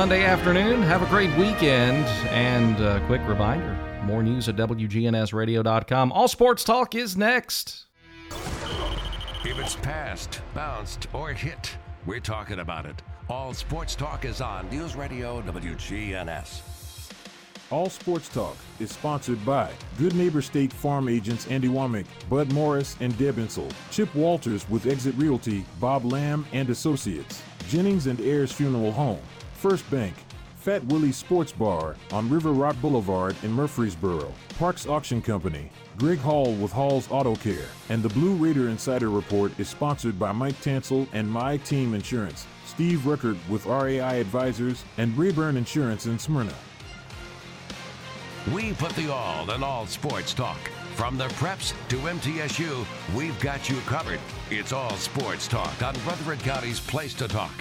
Sunday afternoon. Have a great weekend. And a quick reminder, more news at WGNSradio.com. All sports talk is next. If it's passed, bounced, or hit, we're talking about it. All sports talk is on News Radio WGNS. All Sports Talk is sponsored by Good Neighbor State Farm Agents Andy Womack, Bud Morris, and Deb Insel, Chip Walters with Exit Realty, Bob Lamb and Associates, Jennings and Ayers Funeral Home, First Bank, Fat Willie's Sports Bar on River Rock Boulevard in Murfreesboro, Parks Auction Company, Greg Hall with Hall's Auto Care, and the Blue Raider Insider Report is sponsored by Mike Tansel and My Team Insurance, Steve Ruckert with RAI Advisors, and Rayburn Insurance in Smyrna. We put the all in all sports talk. From the preps to MTSU, we've got you covered. It's all sports talk on Rutherford County's Place to Talk.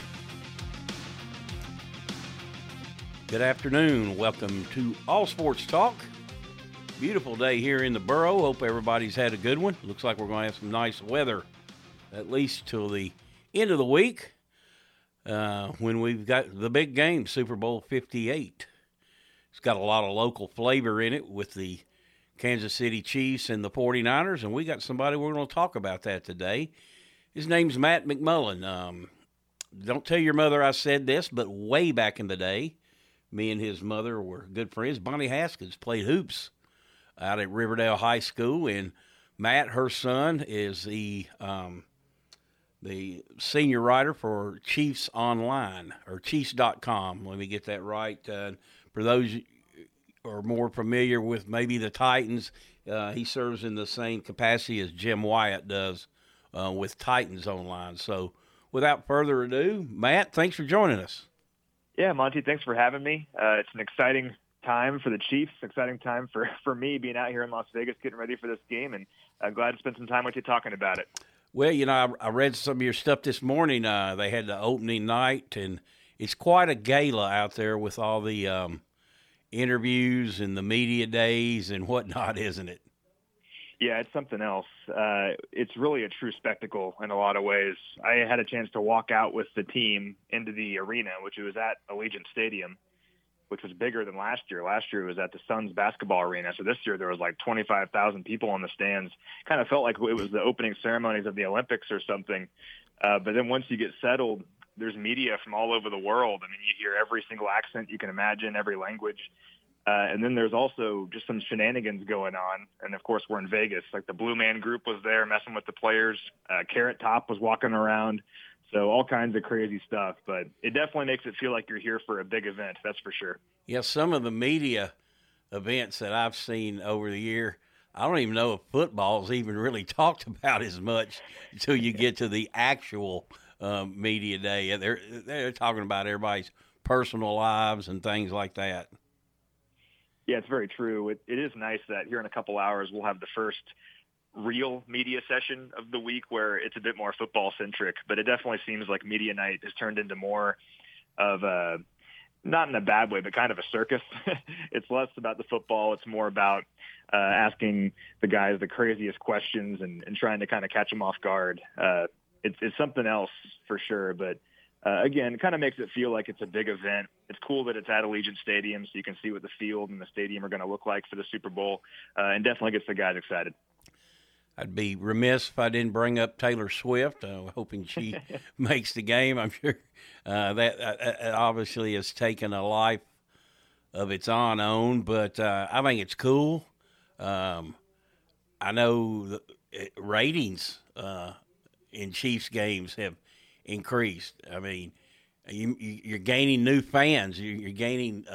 Good afternoon. Welcome to All Sports Talk. Beautiful day here in the borough. Hope everybody's had a good one. Looks like we're going to have some nice weather, at least till the end of the week, when we've got the big game, Super Bowl 58. It's got a lot of local flavor in it with the Kansas City Chiefs and the 49ers, and we got somebody we're going to talk about that today. His name's Matt McMullen. Don't tell your mother I said this, but way back in the day, me and his mother were good friends. Bonnie Haskins played hoops out at Riverdale High School, and Matt, her son, is the senior writer for Chiefs Online, or Chiefs.com. Let me get that right. For those who are more familiar with maybe the Titans, he serves in the same capacity as Jim Wyatt does with Titans Online. So without further ado, Matt, thanks for joining us. Yeah, Monty, thanks for having me. It's an exciting time for the Chiefs, exciting time for me being out here in Las Vegas getting ready for this game, and I'm glad to spend some time with you talking about it. Well, you know, I read some of your stuff this morning. They had the opening night, and it's quite a gala out there with all the interviews and the media days and whatnot, isn't it? Yeah, it's something else. It's really a true spectacle in a lot of ways. I had a chance to walk out with the team into the arena, which was at Allegiant Stadium, which was bigger than last year. Last year it was at the Suns basketball arena. So this year there was like 25,000 people on the stands. Kind of felt like it was the opening ceremonies of the Olympics or something. But then once you get settled, there's media from all over the world. I mean, you hear every single accent you can imagine, every language. And then there's also just some shenanigans going on. And, of course, we're in Vegas. Like the Blue Man Group was there messing with the players. Carrot Top was walking around. So all kinds of crazy stuff. But it definitely makes it feel like you're here for a big event, that's for sure. Yeah, some of the media events that I've seen over the year, I don't even know if football's even really talked about as much until you get to the actual media day. They're talking about everybody's personal lives and things like that. Yeah, it's very true. It is nice that here in a couple hours we'll have the first real media session of the week where it's a bit more football-centric, but it definitely seems like media night has turned into more of a, not in a bad way, but kind of a circus. It's less about the football. It's more about asking the guys the craziest questions and trying to kind of catch them off guard. It's something else for sure, but again, it kind of makes it feel like it's a big event. It's cool that it's at Allegiant Stadium, so you can see what the field and the stadium are going to look like for the Super Bowl, and definitely gets the guys excited. I'd be remiss if I didn't bring up Taylor Swift. I'm hoping she makes the game. I'm sure that obviously has taken a life of its own, but I think it's cool. I know the ratings in Chiefs games have increased. I mean, you're gaining new fans. You're gaining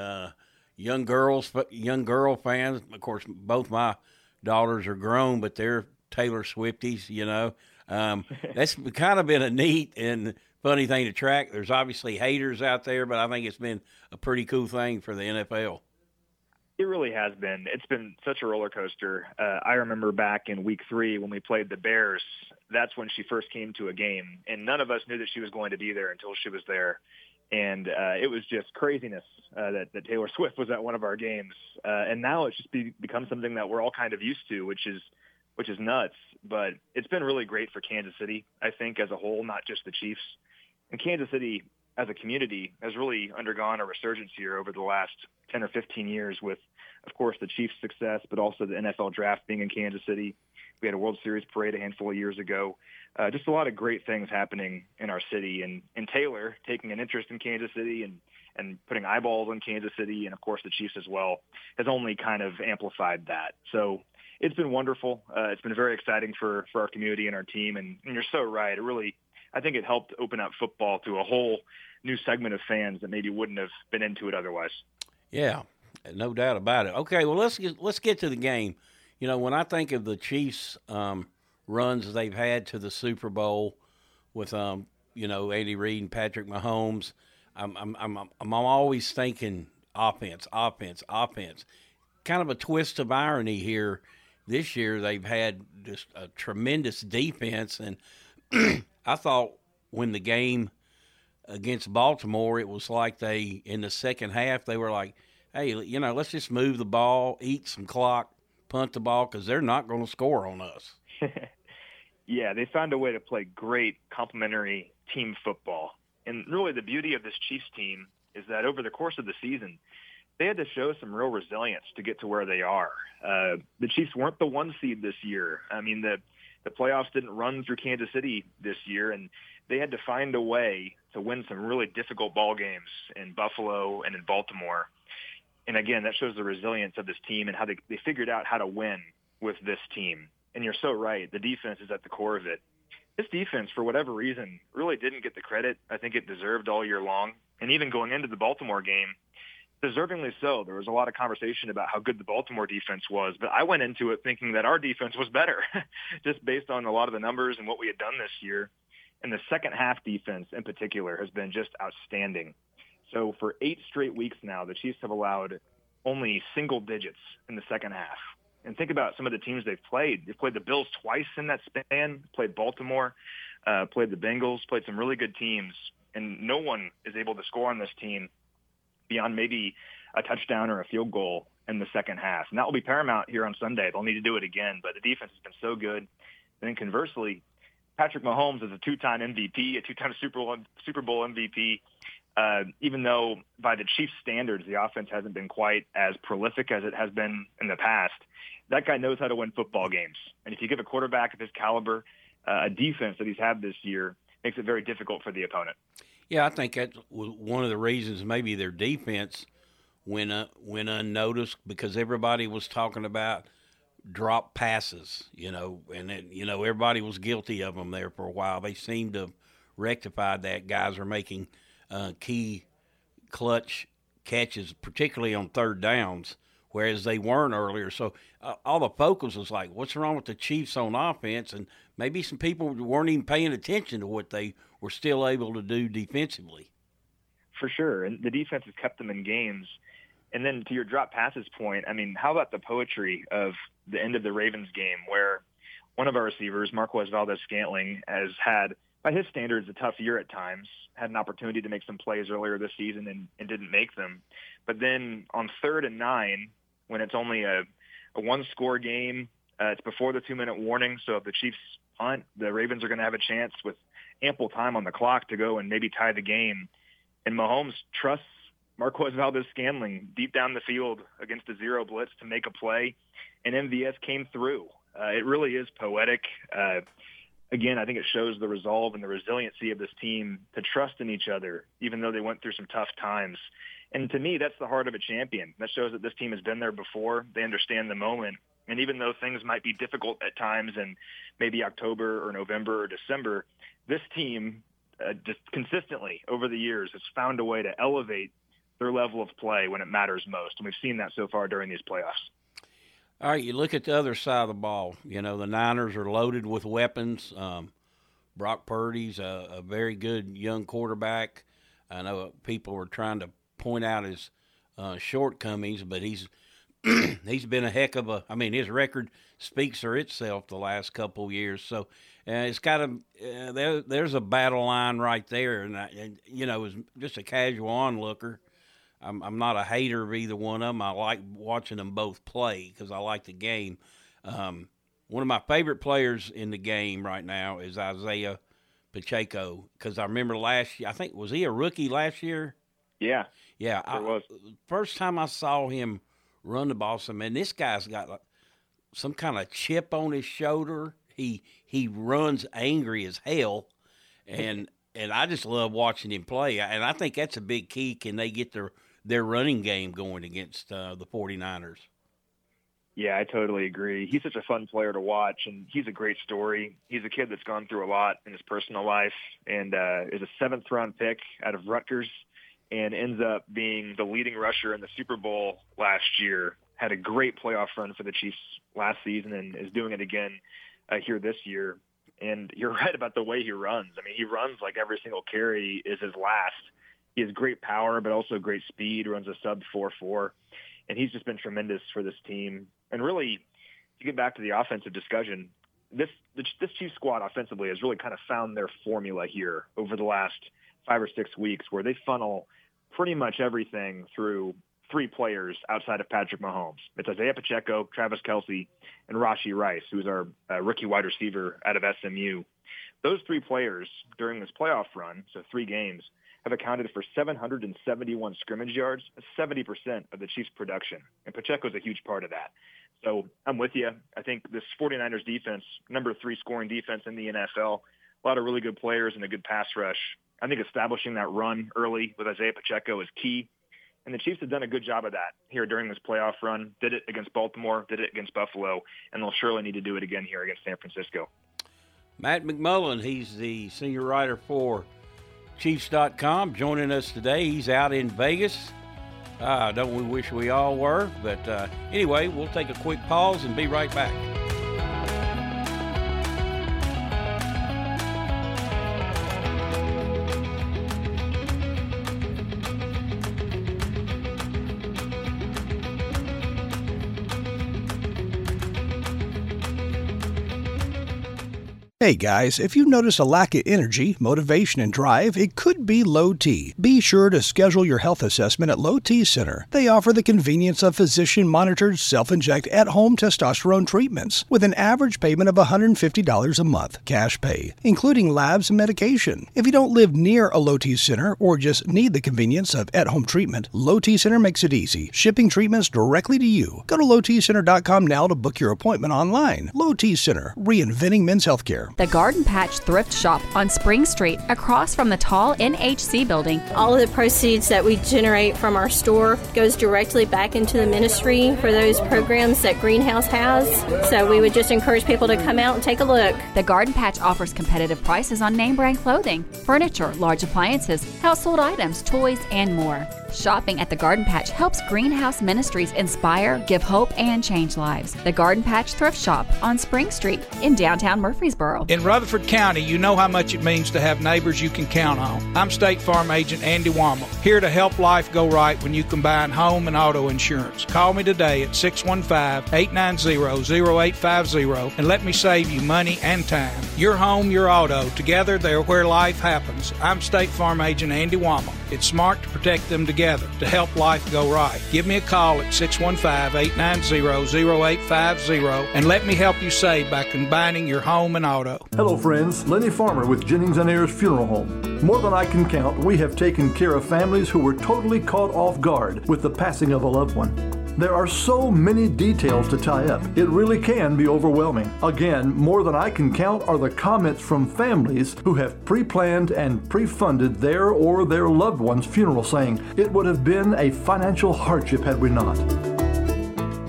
young girl fans. Of course, both my daughters are grown, but they're Taylor Swifties, you know. That's kind of been a neat and funny thing to track. There's obviously haters out there, but I think it's been a pretty cool thing for the NFL. It really has been. It's been such a roller coaster. I remember back in week 3 when we played the Bears, that's when she first came to a game, and none of us knew that she was going to be there until she was there. And it was just craziness that Taylor Swift was at one of our games. And now it's just become something that we're all kind of used to, which is nuts. But it's been really great for Kansas City, I think, as a whole, not just the Chiefs. And Kansas City as a community has really undergone a resurgence here over the last 10 or 15 years with, of course, the Chiefs' success, but also the NFL draft being in Kansas City. We had a World Series parade a handful of years ago. Just a lot of great things happening in our city. And Taylor taking an interest in Kansas City and putting eyeballs on Kansas City and, of course, the Chiefs as well, has only kind of amplified that. So it's been wonderful. It's been very exciting for our community and our team. And you're so right. It really, I think it helped open up football to a whole new segment of fans that maybe wouldn't have been into it otherwise. Yeah, no doubt about it. Okay, well, let's get to the game. You know, when I think of the Chiefs' runs they've had to the Super Bowl with, you know, Andy Reid and Patrick Mahomes, I'm always thinking offense. Kind of a twist of irony here. This year they've had just a tremendous defense, and I thought when the game against Baltimore, it was like they, in the second half, they were like, hey, you know, let's just move the ball, eat some clock, punt the ball, because they're not going to score on us. Yeah, they found a way to play great complementary team football. And really the beauty of this Chiefs team is that over the course of the season, they had to show some real resilience to get to where they are. The Chiefs weren't the one seed this year. I mean, the playoffs didn't run through Kansas City this year, and they had to find a way to win some really difficult ball games in Buffalo and in Baltimore. And, again, that shows the resilience of this team and how they figured out how to win with this team. And you're so right. The defense is at the core of it. This defense, for whatever reason, really didn't get the credit I think it deserved all year long. And even going into the Baltimore game, deservingly so. There was a lot of conversation about how good the Baltimore defense was, but I went into it thinking that our defense was better just based on a lot of the numbers and what we had done this year. And the second half defense in particular has been just outstanding. So for 8 straight weeks now, the Chiefs have allowed only single digits in the second half. And think about some of the teams they've played. They've played the Bills twice in that span, played Baltimore, played the Bengals, played some really good teams. And no one is able to score on this team beyond maybe a touchdown or a field goal in the second half. And that will be paramount here on Sunday. They'll need to do it again, but the defense has been so good. And then conversely, Patrick Mahomes is a two-time MVP, a two-time Super Bowl MVP. Even though by the Chiefs' standards, the offense hasn't been quite as prolific as it has been in the past, that guy knows how to win football games. And if you give a quarterback of his caliber a defense that he's had this year, makes it very difficult for the opponent. Yeah, I think that was one of the reasons maybe their defense went unnoticed, because everybody was talking about drop passes, you know, and then, you know, everybody was guilty of them there for a while. They seemed to have rectified that. Guys are making key clutch catches, particularly on third downs, whereas they weren't earlier. So all the focus was like, what's wrong with the Chiefs on offense? And maybe some people weren't even paying attention to what they were still able to do defensively. For sure, and the defense has kept them in games. And then to your drop passes point, I mean, how about the poetry of the end of the Ravens game where one of our receivers, Marquez Valdes-Scantling, has had, by his standards, a tough year at times, had an opportunity to make some plays earlier this season and didn't make them. But then on 3rd and 9, when it's only a one-score game, it's before the 2-minute warning, so if the Chiefs punt, the Ravens are going to have a chance with ample time on the clock to go and maybe tie the game. And Mahomes trusts Marquez Valdes-Scantling deep down the field against a zero blitz to make a play, and MVS came through. It really is poetic. Again, I think it shows the resolve and the resiliency of this team to trust in each other, even though they went through some tough times. And to me, that's the heart of a champion. That shows that this team has been there before. They understand the moment. And even though things might be difficult at times in maybe October or November or December, this team just consistently over the years has found a way to elevate their level of play when it matters most. And we've seen that so far during these playoffs. All right, you look at the other side of the ball. You know, the Niners are loaded with weapons. Brock Purdy's a very good young quarterback. I know people were trying to point out his shortcomings, but he's he's been a heck of a – I mean, his record speaks for itself the last couple of years. So, it's got a there's a battle line right there. And you know, as just a casual onlooker, I'm not a hater of either one of them. I like watching them both play because I like the game. One of my favorite players in the game right now is Isaiah Pacheco, because I remember last year, I think, was he a rookie last year? Yeah. Yeah. Sure was. First time I saw him run the ball, so man, this guy's got like some kind of chip on his shoulder. He runs angry as hell, and I just love watching him play. And I think that's a big key. Can they get their running game going against the 49ers? Yeah, I totally agree. He's such a fun player to watch, and he's a great story. He's a kid that's gone through a lot in his personal life, and is a seventh-round pick out of Rutgers, and ends up being the leading rusher in the Super Bowl last year. Had a great playoff run for the Chiefs last season and is doing it again here this year. And you're right about the way he runs. I mean, he runs like every single carry is his last. He has great power, but also great speed, runs a sub 4.4. And he's just been tremendous for this team. And really, to get back to the offensive discussion, this Chiefs squad offensively has really kind of found their formula here over the last 5 or 6 weeks, where they funnel pretty much everything through three players outside of Patrick Mahomes. It's Isaiah Pacheco, Travis Kelce, and Rashi Rice, who's our rookie wide receiver out of SMU. Those three players during this playoff run, so 3 games, have accounted for 771 scrimmage yards, 70% of the Chiefs' production. And Pacheco's a huge part of that. So I'm with you. I think this 49ers defense, number 3 scoring defense in the NFL, a lot of really good players and a good pass rush. I think establishing that run early with Isaiah Pacheco is key. And the Chiefs have done a good job of that here during this playoff run. Did it against Baltimore, did it against Buffalo, and they'll surely need to do it again here against San Francisco. Matt McMullen, he's the senior writer for Chiefs.com, joining us today. He's out in Vegas. Don't we wish we all were? But anyway, we'll take a quick pause and be right back. Hey guys, if you notice a lack of energy, motivation, and drive, it could be Low T. Be sure to schedule your health assessment at Low T Center. They offer the convenience of physician-monitored, self-inject, at-home testosterone treatments with an average payment of $150 a month, cash pay, including labs and medication. If you don't live near a Low T Center or just need the convenience of at-home treatment, Low T Center makes it easy, shipping treatments directly to you. Go to lowtcenter.com now to book your appointment online. Low T Center, reinventing men's healthcare. The Garden Patch Thrift Shop on Spring Street, across from the tall NHC building. All of the proceeds that we generate from our store goes directly back into the ministry for those programs that Greenhouse has. So we would just encourage people to come out and take a look. The Garden Patch offers competitive prices on name brand clothing, furniture, large appliances, household items, toys, and more. Shopping at the Garden Patch helps Greenhouse Ministries inspire, give hope, and change lives. The Garden Patch Thrift Shop on Spring Street in downtown Murfreesboro. In Rutherford County, you know how much it means to have neighbors you can count on. I'm State Farm Agent Andy Wama, here to help life go right when you combine home and auto insurance. Call me today at 615-890-0850 and let me save you money and time. Your home, your auto, together they're where life happens. I'm State Farm Agent Andy Wama. It's smart to protect them together to help life go right. Give me a call at 615-890-0850 and let me help you save by combining your home and auto. Hello friends, Lenny Farmer with Jennings & Ayers Funeral Home. More than I can count, we have taken care of families who were totally caught off guard with the passing of a loved one. There are so many details to tie up. It really can be overwhelming. Again, more than I can count are the comments from families who have pre-planned and pre-funded their or their loved one's funeral, saying, "It would have been a financial hardship had we not."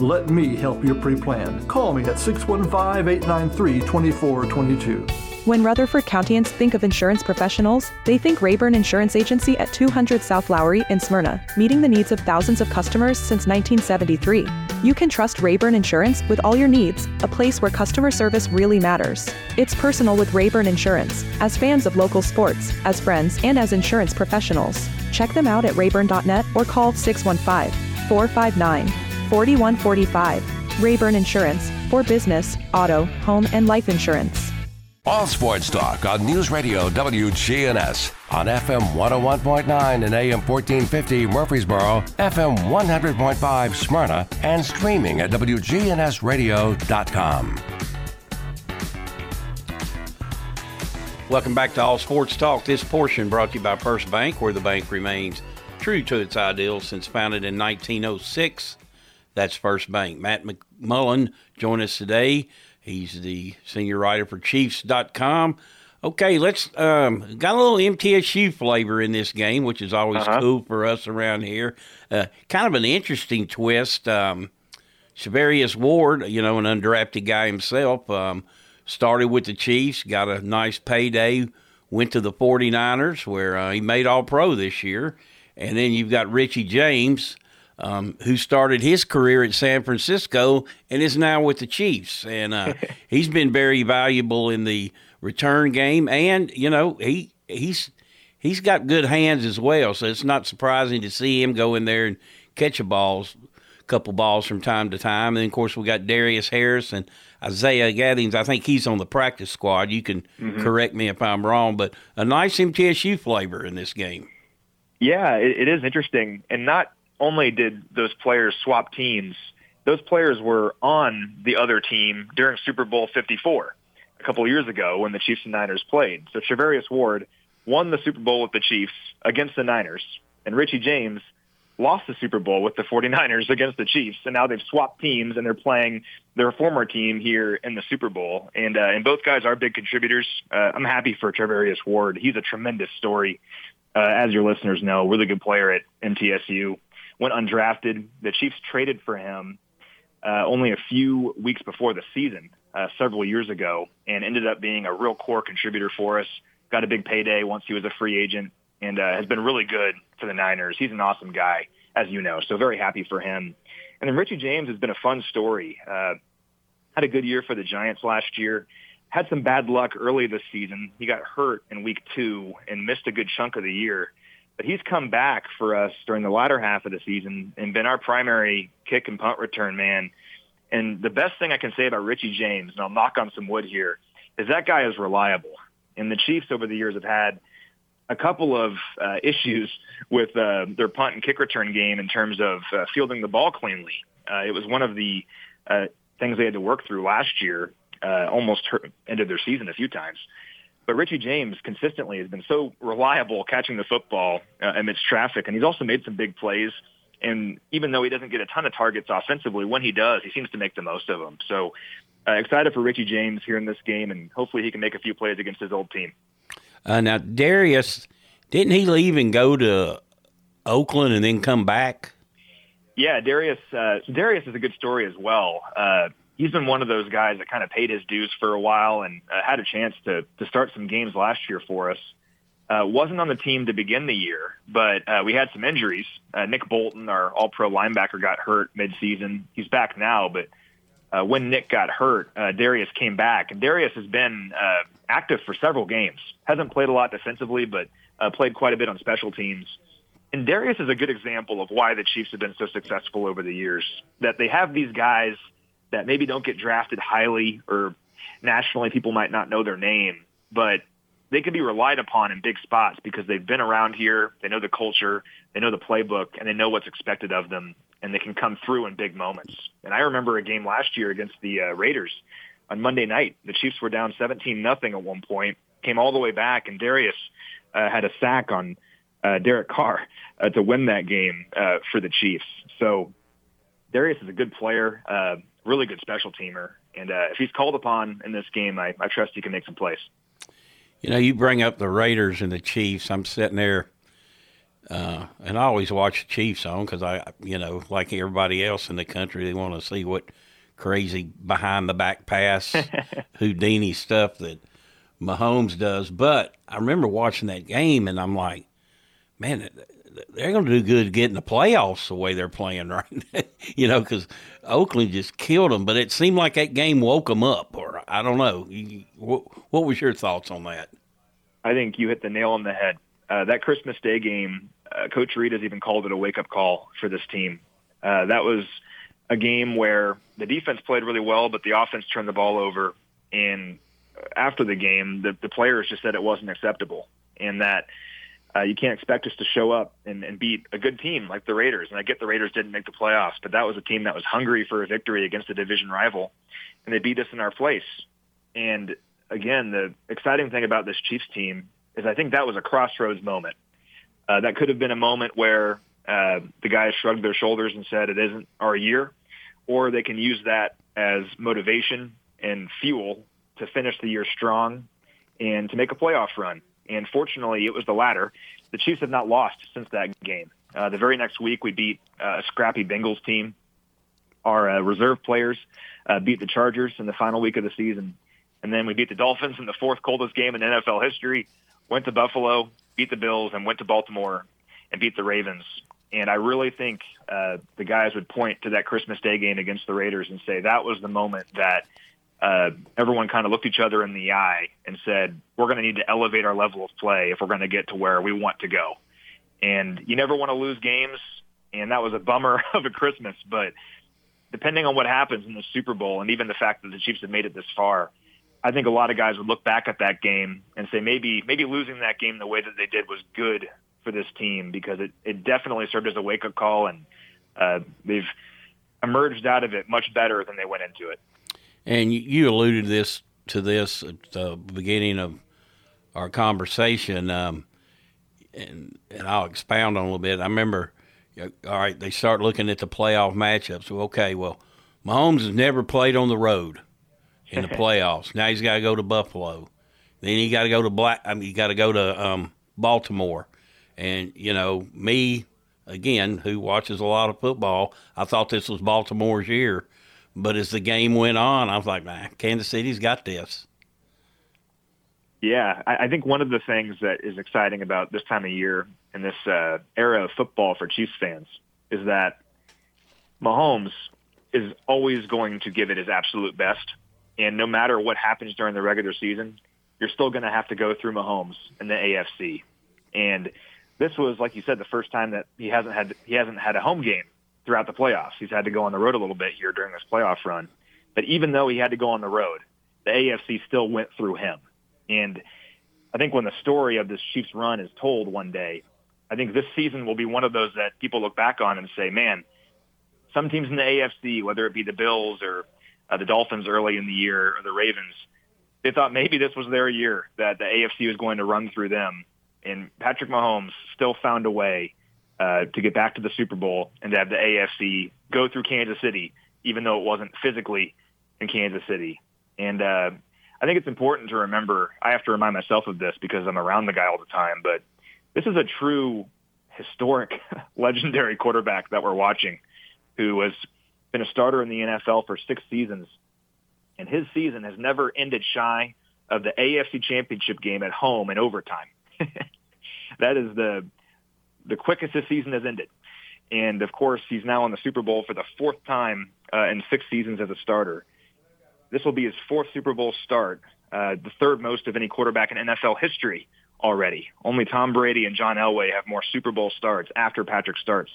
Let me help you pre-plan. Call me at 615-893-2422. When Rutherford Countyans think of insurance professionals, they think Rayburn Insurance Agency at 200 South Lowry in Smyrna, meeting the needs of thousands of customers since 1973. You can trust Rayburn Insurance with all your needs, a place where customer service really matters. It's personal with Rayburn Insurance, as fans of local sports, as friends, and as insurance professionals. Check them out at rayburn.net or call 615-459-4145. Rayburn Insurance, for business, auto, home, and life insurance. All sports talk on News Radio WGNS on FM 101.9 and AM 1450 Murfreesboro, FM 100.5 Smyrna, and streaming at WGNSradio.com. Welcome back to All Sports Talk. This portion brought to you by First Bank, where the bank remains true to its ideals since founded in 1906. That's First Bank. Matt McMullen joined us today. He's the senior writer for Chiefs.com. Okay, let's got a little MTSU flavor in this game, which is always cool for us around here. Kind of an interesting twist. Trevarius Ward, you know, an undrafted guy himself, started with the Chiefs, got a nice payday, went to the 49ers, where he made All-Pro this year. And then you've got Richie James, who started his career at San Francisco and is now with the Chiefs. And he's been very valuable in the return game. And, you know, he's got good hands as well, so it's not surprising to see him go in there and catch a couple balls from time to time. And, of course, we got Darius Harris and Isaiah Gaddings. I think he's on the practice squad. You can correct me if I'm wrong, but a nice MTSU flavor in this game. Yeah, it is interesting. And not only did those players swap teams, those players were on the other team during Super Bowl 54 a couple of years ago when the Chiefs and Niners played. So Trevarius Ward won the Super Bowl with the Chiefs against the Niners, and Richie James lost the Super Bowl with the 49ers against the Chiefs, and now they've swapped teams, and they're playing their former team here in the Super Bowl. And both guys are big contributors. I'm happy for Trevarius Ward. He's a tremendous story. As your listeners know, really good player at MTSU. Went undrafted. The Chiefs traded for him only a few weeks before the season, several years ago, and ended up being a real core contributor for us. Got a big payday once he was a free agent, and has been really good for the Niners. He's an awesome guy, as you know, so very happy for him. And then Richie James has been a fun story. Had a good year for the Giants last year. Had some bad luck early this season. He got hurt in week 2 and missed a good chunk of the year. But he's come back for us during the latter half of the season and been our primary kick and punt return man. And the best thing I can say about Richie James, and I'll knock on some wood here, is that guy is reliable. And the Chiefs over the years have had a couple of issues with their punt and kick return game in terms of fielding the ball cleanly. It was one of the things they had to work through last year, almost ended their season a few times. But Richie James consistently has been so reliable catching the football amidst traffic, and he's also made some big plays. And even though he doesn't get a ton of targets offensively, when he does, he seems to make the most of them. So excited for Richie James here in this game, and hopefully he can make a few plays against his old team. Now, Darius, didn't he leave and go to Oakland and then come back? Yeah, Darius is a good story as well. He's been one of those guys that kind of paid his dues for a while and had a chance to start some games last year for us. Wasn't on the team to begin the year, but we had some injuries. Nick Bolton, our all-pro linebacker, got hurt midseason. He's back now, but when Nick got hurt, Darius came back. And Darius has been active for several games. Hasn't played a lot defensively, but played quite a bit on special teams. And Darius is a good example of why the Chiefs have been so successful over the years, that they have these guys that maybe don't get drafted highly or nationally people might not know their name, but they can be relied upon in big spots because they've been around here, they know the culture, they know the playbook, and they know what's expected of them, and they can come through in big moments. And I remember a game last year against the Raiders on Monday night. The Chiefs were down 17-0 at one point, came all the way back, and Darius had a sack on Derek Carr to win that game for the Chiefs. So Darius is a good player, really good special teamer, and if he's called upon in this game, I trust he can make some plays. You know, you bring up the Raiders and the Chiefs. I'm sitting there, and I always watch the Chiefs on because I, you know, like everybody else in the country, they want to see what crazy behind-the-back pass Houdini stuff that Mahomes does. But I remember watching that game, and I'm like, man, they're going to do good getting the playoffs the way they're playing right now, you know, because Oakland just killed them. But it seemed like that game woke them up, or I don't know. What was your thoughts on that? I think you hit the nail on the head. That Christmas Day game, Coach Reed has even called it a wake-up call for this team. That was a game where the defense played really well, but the offense turned the ball over. And after the game, the players just said it wasn't acceptable and that you can't expect us to show up and beat a good team like the Raiders. And I get the Raiders didn't make the playoffs, but that was a team that was hungry for a victory against a division rival, and they beat us in our place. And again, the exciting thing about this Chiefs team is I think that was a crossroads moment. That could have been a moment where the guys shrugged their shoulders and said, it isn't our year, or they can use that as motivation and fuel to finish the year strong and to make a playoff run. And fortunately, it was the latter. The Chiefs have not lost since that game. The very next week, we beat a scrappy Bengals team. Our reserve players beat the Chargers in the final week of the season. And then we beat the Dolphins in the fourth coldest game in NFL history, went to Buffalo, beat the Bills, and went to Baltimore and beat the Ravens. And I really think the guys would point to that Christmas Day game against the Raiders and say that was the moment that everyone kind of looked each other in the eye and said, we're going to need to elevate our level of play if we're going to get to where we want to go. And you never want to lose games, and that was a bummer of a Christmas. But depending on what happens in the Super Bowl and even the fact that the Chiefs have made it this far, I think a lot of guys would look back at that game and say maybe losing that game the way that they did was good for this team, because it definitely served as a wake-up call, and they've emerged out of it much better than they went into it. And you alluded to this at the beginning of our conversation, and I'll expound on a little bit. I remember, all right, they start looking at the playoff matchups. Well, okay, well, Mahomes has never played on the road in the playoffs. Now he's got to go to Buffalo. Then he got to go to Baltimore. And, you know, me, again, who watches a lot of football, I thought this was Baltimore's year. But as the game went on, I was like, nah, Kansas City's got this. Yeah, I think one of the things that is exciting about this time of year and this era of football for Chiefs fans is that Mahomes is always going to give it his absolute best. And no matter what happens during the regular season, you're still going to have to go through Mahomes in the AFC. And this was, like you said, the first time that he hasn't had a home game throughout the playoffs. He's had to go on the road a little bit here during this playoff run. But even though he had to go on the road, the AFC still went through him. And I think when the story of this Chiefs run is told one day, I think this season will be one of those that people look back on and say, man, some teams in the AFC, whether it be the Bills or the Dolphins early in the year or the Ravens, they thought maybe this was their year, that the AFC was going to run through them. And Patrick Mahomes still found a way to get back to the Super Bowl and to have the AFC go through Kansas City, even though it wasn't physically in Kansas City. And I think it's important to remember, I have to remind myself of this because I'm around the guy all the time, but this is a true historic, legendary quarterback that we're watching, who has been a starter in the NFL for 6 seasons. And his season has never ended shy of the AFC Championship game at home in overtime. That is the quickest his season has ended. And, of course, he's now in the Super Bowl for the 4th time in 6 seasons as a starter. This will be his 4th Super Bowl start, the 3rd most of any quarterback in NFL history already. Only Tom Brady and John Elway have more Super Bowl starts after Patrick starts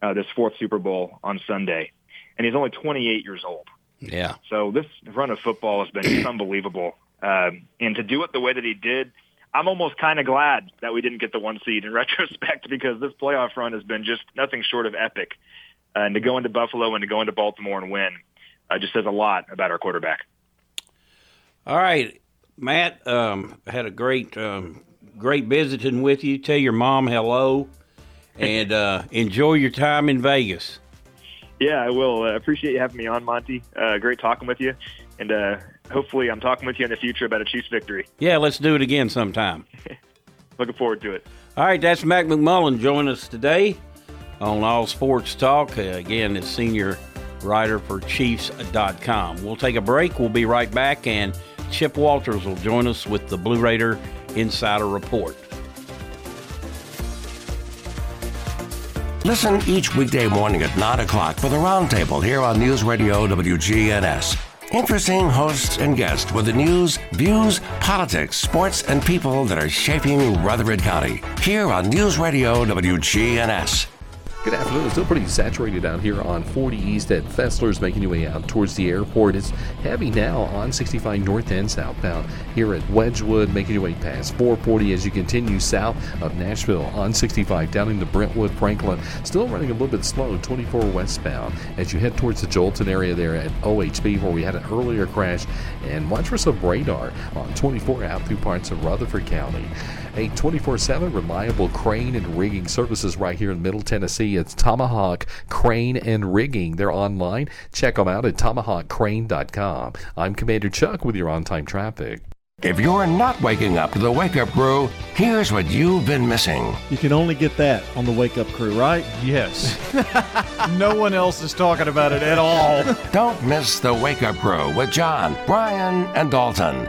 this 4th Super Bowl on Sunday. And he's only 28 years old. Yeah. So this run of football has been unbelievable. And to do it the way that he did, I'm almost kind of glad that we didn't get the 1 seed in retrospect, because this playoff run has been just nothing short of epic. And to go into Buffalo and to go into Baltimore and win, just says a lot about our quarterback. All right, Matt, had a great visiting with you. Tell your mom hello, and enjoy your time in Vegas. Yeah, I will. Appreciate you having me on, Monty. Great talking with you, and hopefully I'm talking with you in the future about a Chiefs victory. Yeah, let's do it again sometime. Looking forward to it. All right, that's Matt McMullen joining us today on All Sports Talk. Again, as senior writer for Chiefs.com. We'll take a break. We'll be right back, and Chip Walters will join us with the Blue Raider Insider Report. Listen each weekday morning at 9 o'clock for the Roundtable here on News Radio WGNS. Interesting hosts and guests with the news, views, politics, sports, and people that are shaping Rutherford County here on News Radio WGNS. Good afternoon. Still pretty saturated out here on 40 East at Thesler's, making your way out towards the airport. It's heavy now on 65 north and southbound here at Wedgwood, making your way past 440 as you continue south of Nashville on 65 down into Brentwood, Franklin. Still running a little bit slow, 24 westbound as you head towards the Jolton area there at OHB, where we had an earlier crash, and watch for some radar on 24 out through parts of Rutherford County. A 24/7 reliable crane and rigging services right here in Middle Tennessee. It's Tomahawk Crane and Rigging. They're online. Check them out at tomahawkcrane.com. I'm Commander Chuck with your on-time traffic. If you're not waking up to the Wake Up Crew, here's what you've been missing. You can only get that on the Wake Up Crew, right? Yes. No one else is talking about it at all. Don't miss the Wake Up Crew with John, Brian, and Dalton.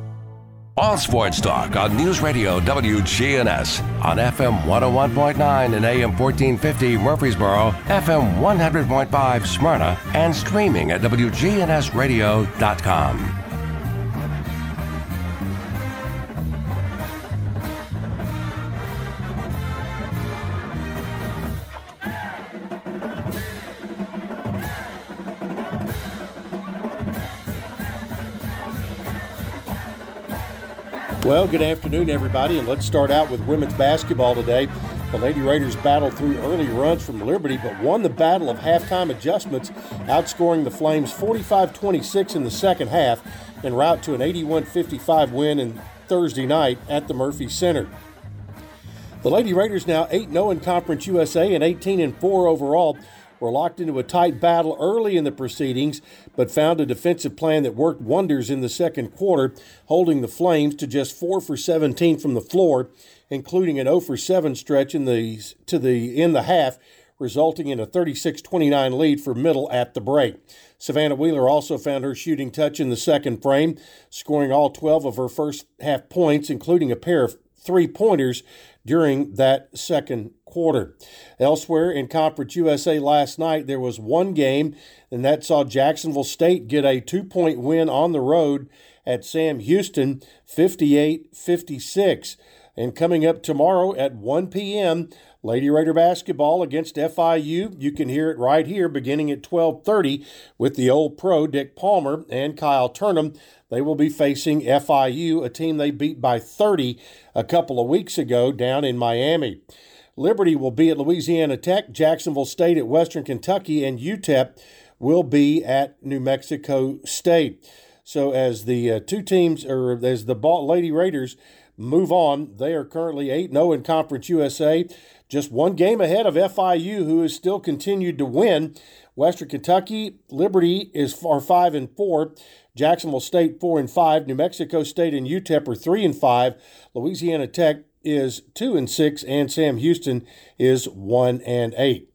All Sports Talk on News Radio WGNS, on FM 101.9 and AM 1450 Murfreesboro, FM 100.5 Smyrna, and streaming at WGNSradio.com. Well, good afternoon, everybody, and let's start out with women's basketball today. The Lady Raiders battled through early runs from Liberty, but won the battle of halftime adjustments, outscoring the Flames 45-26 in the second half, en route to an 81-55 win on Thursday night at the Murphy Center. The Lady Raiders, now 8-0 in Conference USA and 18-4 overall, were locked into a tight battle early in the proceedings, but found a defensive plan that worked wonders in the second quarter, holding the Flames to just 4 for 17 from the floor, including an 0 for 7 stretch in the half, resulting in a 36-29 lead for Middle at the break. Savannah Wheeler also found her shooting touch in the second frame, scoring all 12 of her first half points, including a pair of three-pointers during that second quarter. Elsewhere in Conference USA last night, there was one game, and that saw Jacksonville State get a two-point win on the road at Sam Houston, 58-56. And coming up tomorrow at 1 p.m., Lady Raider basketball against FIU. You can hear it right here beginning at 12:30 with the old pro Dick Palmer and Kyle Turnham. They will be facing FIU, a team they beat by 30 a couple of weeks ago down in Miami. Liberty will be at Louisiana Tech, Jacksonville State at Western Kentucky, and UTEP will be at New Mexico State. So as the two teams, or as the Lady Raiders move on, they are currently 8-0 in Conference USA, just one game ahead of FIU, who has still continued to win. Western Kentucky, Liberty are 5-4. Jacksonville State 4-5, New Mexico State and UTEP are 3-5, Louisiana Tech is 2-6, and Sam Houston is 1-8.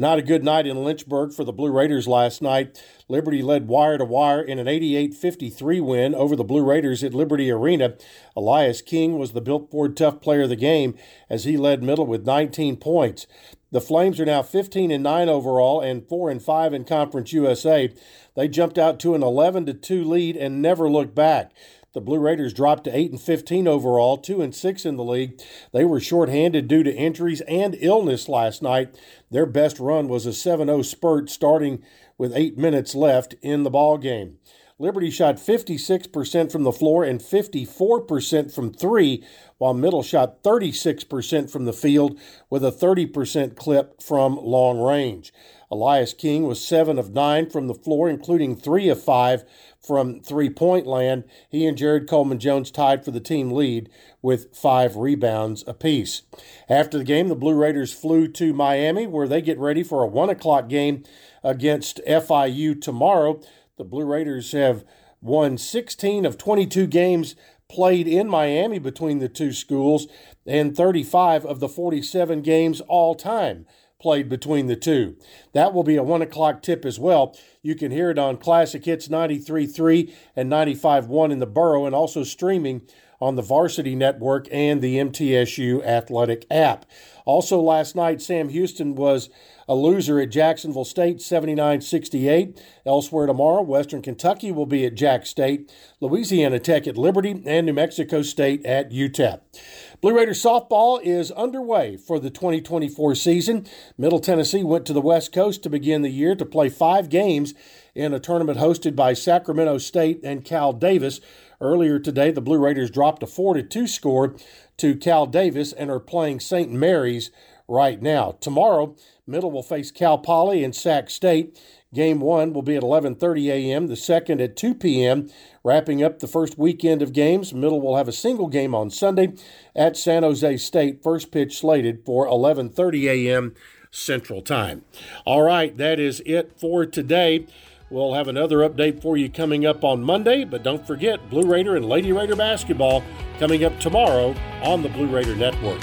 Not a good night in Lynchburg for the Blue Raiders last night. Liberty led wire to wire in an 88-53 win over the Blue Raiders at Liberty Arena. Elias King was the Built Ford Tough player of the game as he led Middle with 19 points. The Flames are now 15-9 overall and 4-5 in Conference USA. They jumped out to an 11-2 lead and never looked back. The Blue Raiders dropped to 8-15 overall, 2-6 in the league. They were shorthanded due to injuries and illness last night. Their best run was a 7-0 spurt starting with 8 minutes left in the ballgame. Liberty shot 56% from the floor and 54% from three, while Middle shot 36% from the field with a 30% clip from long range. Elias King was 7 of 9 from the floor, including 3 of 5 from three-point land. He and Jared Coleman Jones tied for the team lead with 5 rebounds apiece. After the game, the Blue Raiders flew to Miami, where they get ready for a 1 o'clock game against FIU tomorrow. The Blue Raiders have won 16 of 22 games played in Miami between the two schools and 35 of the 47 games all time played between the two. That will be a 1 o'clock tip as well. You can hear it on Classic Hits 93.3 and 95.1 in the borough, and also streaming on the Varsity Network and the MTSU Athletic app. Also last night, Sam Houston was a loser at Jacksonville State, 79-68. Elsewhere tomorrow, Western Kentucky will be at Jack State, Louisiana Tech at Liberty, and New Mexico State at UTEP. Blue Raiders softball is underway for the 2024 season. Middle Tennessee went to the West Coast to begin the year to play 5 games in a tournament hosted by Sacramento State and Cal Davis. Earlier today, the Blue Raiders dropped a 4-2 score to Cal Davis and are playing St. Mary's right now. Tomorrow, Middle will face Cal Poly and Sac State. Game 1 will be at 11:30 a.m., the second at 2 p.m. Wrapping up the first weekend of games, Middle will have a single game on Sunday at San Jose State, first pitch slated for 11:30 a.m. Central Time. All right, that is it for today. We'll have another update for you coming up on Monday, but don't forget Blue Raider and Lady Raider basketball coming up tomorrow on the Blue Raider Network.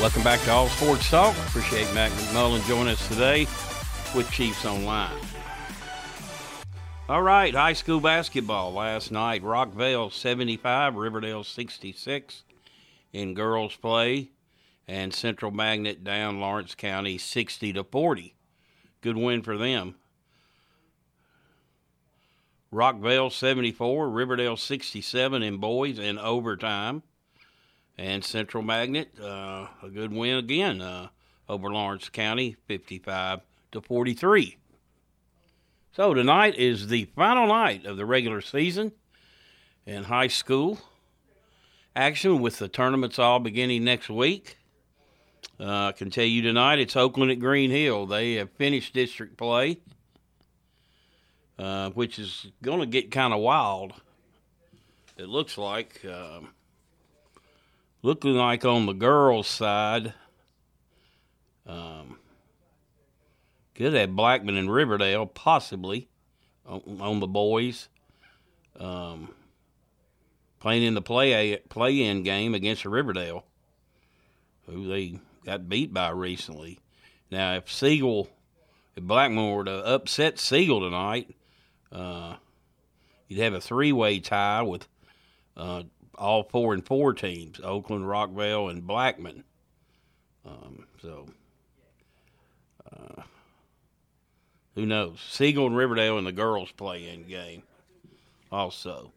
Welcome back to All Sports Talk. Appreciate Matt McMullen joining us today with Chiefs Online. All right, high school basketball last night. Rockvale 75, Riverdale 66 in girls play, and Central Magnet down Lawrence County 60-40. Good win for them. Rockvale 74, Riverdale 67 in boys in overtime. And Central Magnet, a good win again over Lawrence County, 55-43. So tonight is the final night of the regular season in high school action, with the tournaments all beginning next week. I can tell you tonight it's Oakland at Green Hill. They have finished district play, which is going to get kind of wild, it looks like. Looking like on the girls' side, could have Blackman and Riverdale, possibly, on the boys, playing in the play-in game against Riverdale, who they got beat by recently. Now, if Blackman were to upset Siegel tonight, you'd have a three-way tie with all 4-4 teams, Oakland, Rockville, and Blackman. So who knows? Siegel and Riverdale in the girls' play-in game also.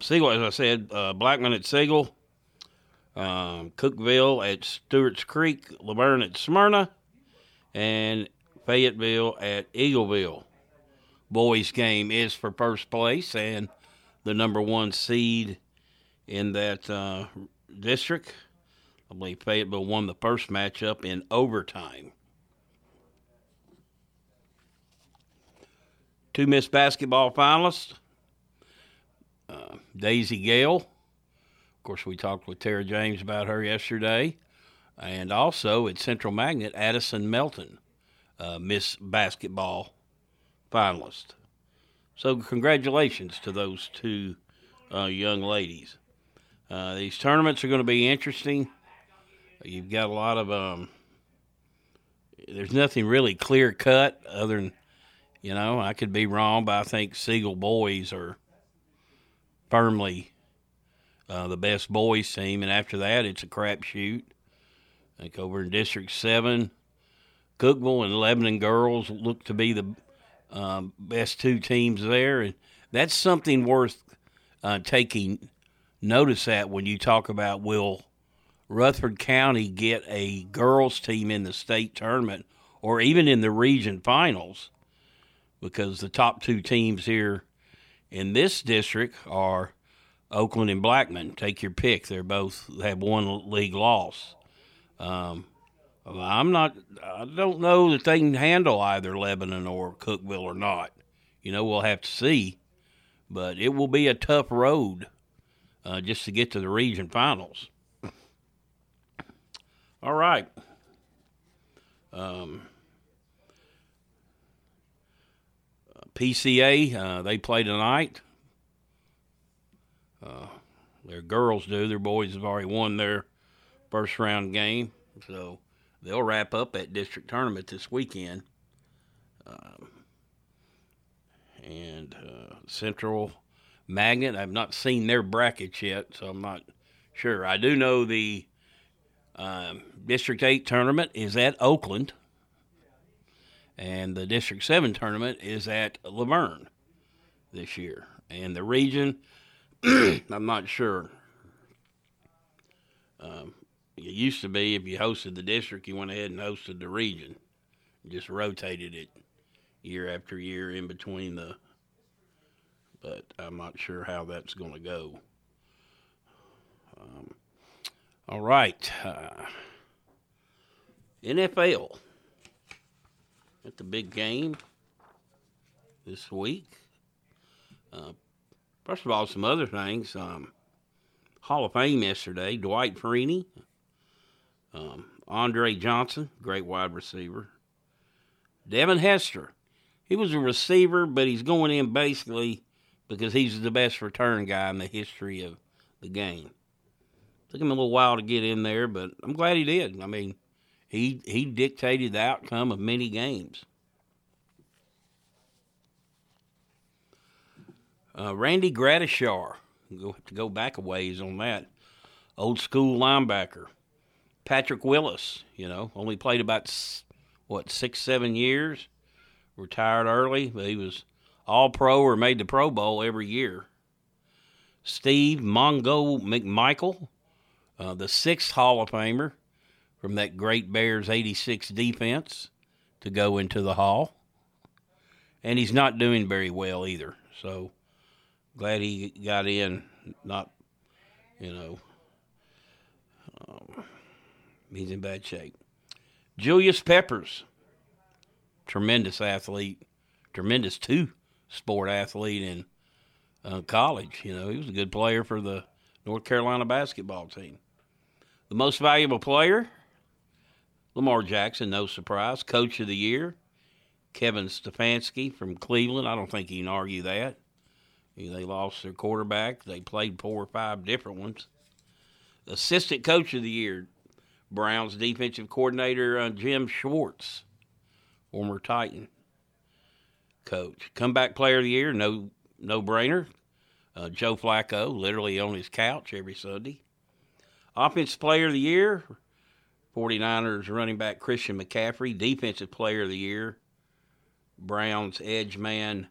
Siegel, as I said, Blackman at Siegel, Cookville at Stewart's Creek, Laverne at Smyrna, and Fayetteville at Eagleville. Boys' game is for first place, and the number one seed in that district. I believe Fayetteville won the first matchup in overtime. Two Miss Basketball finalists, Daisy Gale. Of course, we talked with Tara James about her yesterday. And also at Central Magnet, Addison Melton, Miss Basketball finalist. So congratulations to those two young ladies. These tournaments are going to be interesting. You've got a lot of there's nothing really clear-cut other than, I could be wrong, but I think Siegel boys are firmly the best boys team. And after that, it's a crapshoot. I think over in District 7, Cookville and Lebanon girls look to be the best two teams there, and that's something worth taking notice at when you talk about, will Rutherford County get a girls team in the state tournament or even in the region finals, because the top two teams here in this district are Oakland and Blackman. Take your pick. They're both have one league loss. I don't know that they can handle either Lebanon or Cookville or not. We'll have to see. But it will be a tough road just to get to the region finals. All right. PCA, they play tonight. Their girls do. Their boys have already won their first round game. So they'll wrap up that district tournament this weekend. And Central Magnet, I've not seen their brackets yet, so I'm not sure. I do know the District 8 tournament is at Oakland, and the District 7 tournament is at Laverne this year. And the region, I'm not sure. It used to be if you hosted the district, you went ahead and hosted the region. You just rotated it year after year in between the... But I'm not sure how that's going to go. All right. NFL. That's the big game this week. First of all, some other things. Hall of Fame yesterday, Dwight Freeney. Andre Johnson, great wide receiver. Devin Hester, he was a receiver, but he's going in basically because he's the best return guy in the history of the game. Took him a little while to get in there, but I'm glad he did. I mean, he dictated the outcome of many games. Randy Gratishar, we'll have to go back a ways on that. Old school linebacker. Patrick Willis, only played about, 6-7 years. Retired early, but he was all-pro or made the Pro Bowl every year. Steve Mongo McMichael, the sixth Hall of Famer from that great Bears 86 defense to go into the Hall. And he's not doing very well either. So glad he got in. Not, he's in bad shape. Julius Peppers, tremendous athlete, tremendous two-sport athlete in college. He was a good player for the North Carolina basketball team. The most valuable player, Lamar Jackson, no surprise. Coach of the year, Kevin Stefanski from Cleveland. I don't think you can argue that. They lost their quarterback. They played 4 or 5 different ones. Assistant coach of the year, Browns defensive coordinator Jim Schwartz, former Titan coach. Comeback player of the year, no brainer. Joe Flacco, literally on his couch every Sunday. Offensive player of the year, 49ers running back Christian McCaffrey. Defensive player of the year, Browns edge man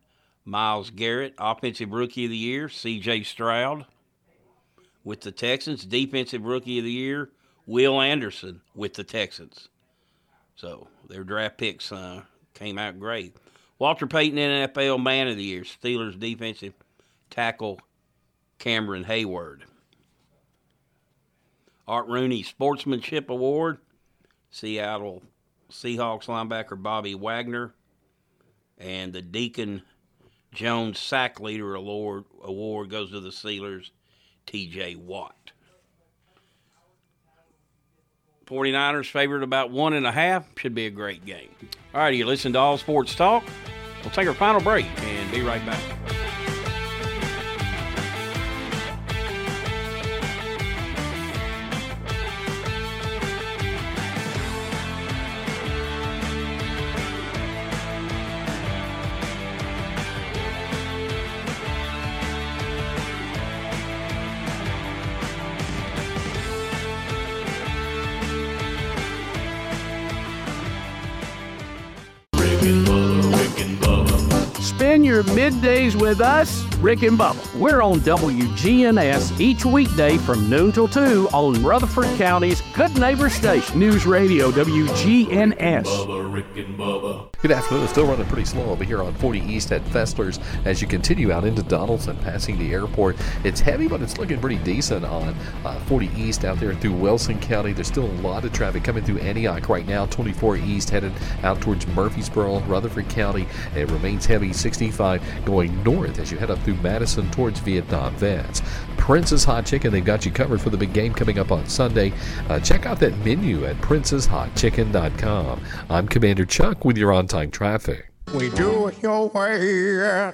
Myles Garrett. Offensive rookie of the year, C.J. Stroud with the Texans. Defensive rookie of the year, Will Anderson with the Texans. So their draft picks came out great. Walter Payton, NFL man of the year, Steelers defensive tackle Cameron Hayward. Art Rooney Sportsmanship Award, Seattle Seahawks linebacker Bobby Wagner, and the Deacon Jones Sack Leader Award goes to the Steelers, T.J. Watt. 49ers favored about 1.5. Should be a great game. All right, you listen to All Sports Talk. We'll take our final break and be right back. Middays with us, Rick and Bubba. We're on WGNS each weekday from noon till 2 on Rutherford County's Good Neighbor Station. News Radio WGNS. Bubba, Rick and Bubba. Good afternoon. Still running pretty slow over here on 40 East at Festler's as you continue out into Donaldson, passing the airport. It's heavy, but it's looking pretty decent on 40 East out there through Wilson County. There's still a lot of traffic coming through Antioch right now. 24 East headed out towards Murfreesboro, Rutherford County. It remains heavy. 65 going north as you head up through Madison towards Vietnam Vets. Prince's Hot Chicken, they've got you covered for the big game coming up on Sunday. Check out that menu at princeshotchicken.com. I'm Commander Chuck with your on-time traffic. We do it your way at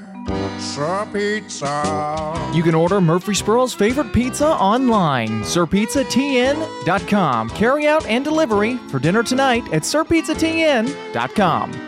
Sir Pizza. You can order Murfreesboro's favorite pizza online. SirPizzaTN.com. Carry out and delivery for dinner tonight at SirPizzaTN.com.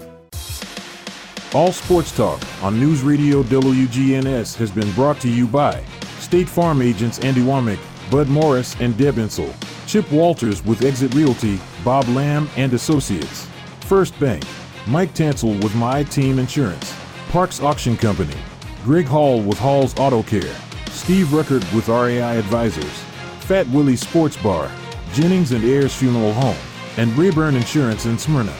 All Sports Talk on News Radio WGNS has been brought to you by State Farm agents Andy Womack, Bud Morris, and Deb Insel, Chip Walters with Exit Realty, Bob Lamb and Associates, First Bank, Mike Tansel with My Team Insurance, Parks Auction Company, Greg Hall with Hall's Auto Care, Steve Ruckert with RAI Advisors, Fat Willie Sports Bar, Jennings and Ayers Funeral Home, and Rayburn Insurance in Smyrna.